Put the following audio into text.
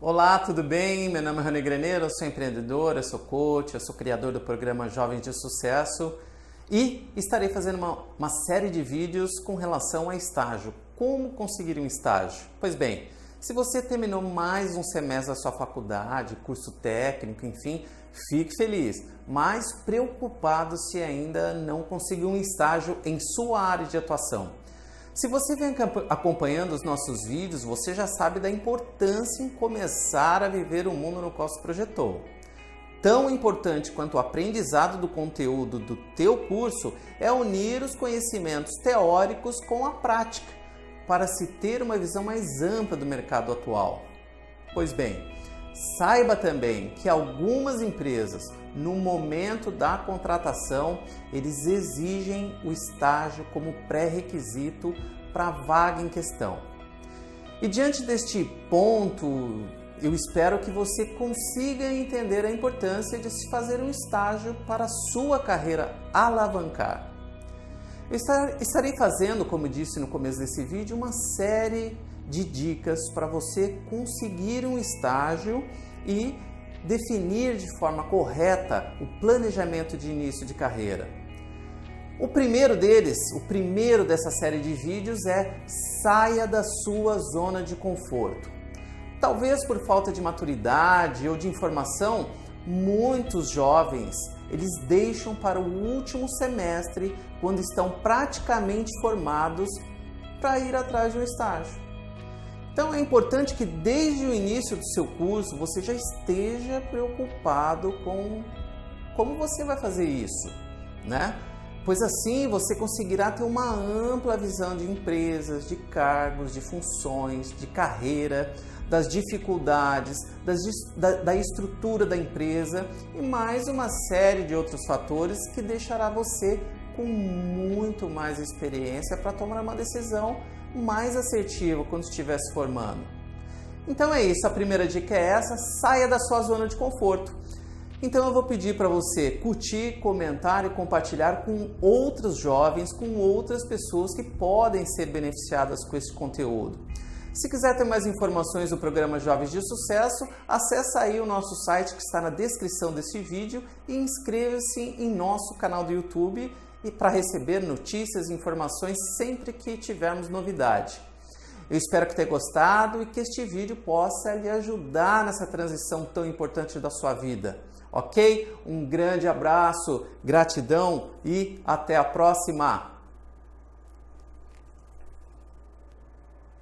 Olá, tudo bem? Meu nome é Rony Greneira, eu sou empreendedora, eu sou coach, eu sou criador do programa Jovens de Sucesso e estarei fazendo uma série de vídeos com relação a estágio. Como conseguir um estágio? Pois bem, se você terminou mais um semestre da sua faculdade, curso técnico, enfim, fique feliz, mas preocupado se ainda não conseguiu um estágio em sua área de atuação. Se você vem acompanhando os nossos vídeos, você já sabe da importância em começar a viver o mundo no qual se projetou. Tão importante quanto o aprendizado do conteúdo do teu curso é unir os conhecimentos teóricos com a prática, para se ter uma visão mais ampla do mercado atual. Pois bem, saiba também que algumas empresas, no momento da contratação, eles exigem o estágio como pré-requisito para a vaga em questão. E diante deste ponto, eu espero que você consiga entender a importância de se fazer um estágio para a sua carreira alavancar. Eu estarei fazendo, como disse no começo desse vídeo, uma série de dicas para você conseguir um estágio e definir de forma correta o planejamento de início de carreira. O primeiro dessa série de vídeos é: saia da sua zona de conforto. Talvez por falta de maturidade ou de informação, muitos jovens eles deixam para o último semestre, quando estão praticamente formados, para ir atrás de um estágio. Então é importante que desde o início do seu curso você já esteja preocupado com como você vai fazer isso, né? Pois assim você conseguirá ter uma ampla visão de empresas, de cargos, de funções, de carreira, das dificuldades, da estrutura da empresa e mais uma série de outros fatores que deixará você com muito mais experiência para tomar uma decisão mais assertivo quando estiver se formando. Então é isso, a primeira dica é essa: saia da sua zona de conforto. Então eu vou pedir para você curtir, comentar e compartilhar com outros jovens, com outras pessoas que podem ser beneficiadas com esse conteúdo. Se quiser ter mais informações do programa Jovens de Sucesso, acessa aí o nosso site que está na descrição desse vídeo e inscreva-se em nosso canal do YouTube e para receber notícias e informações sempre que tivermos novidade. Eu espero que tenha gostado e que este vídeo possa lhe ajudar nessa transição tão importante da sua vida, ok? Um grande abraço, gratidão e até a próxima!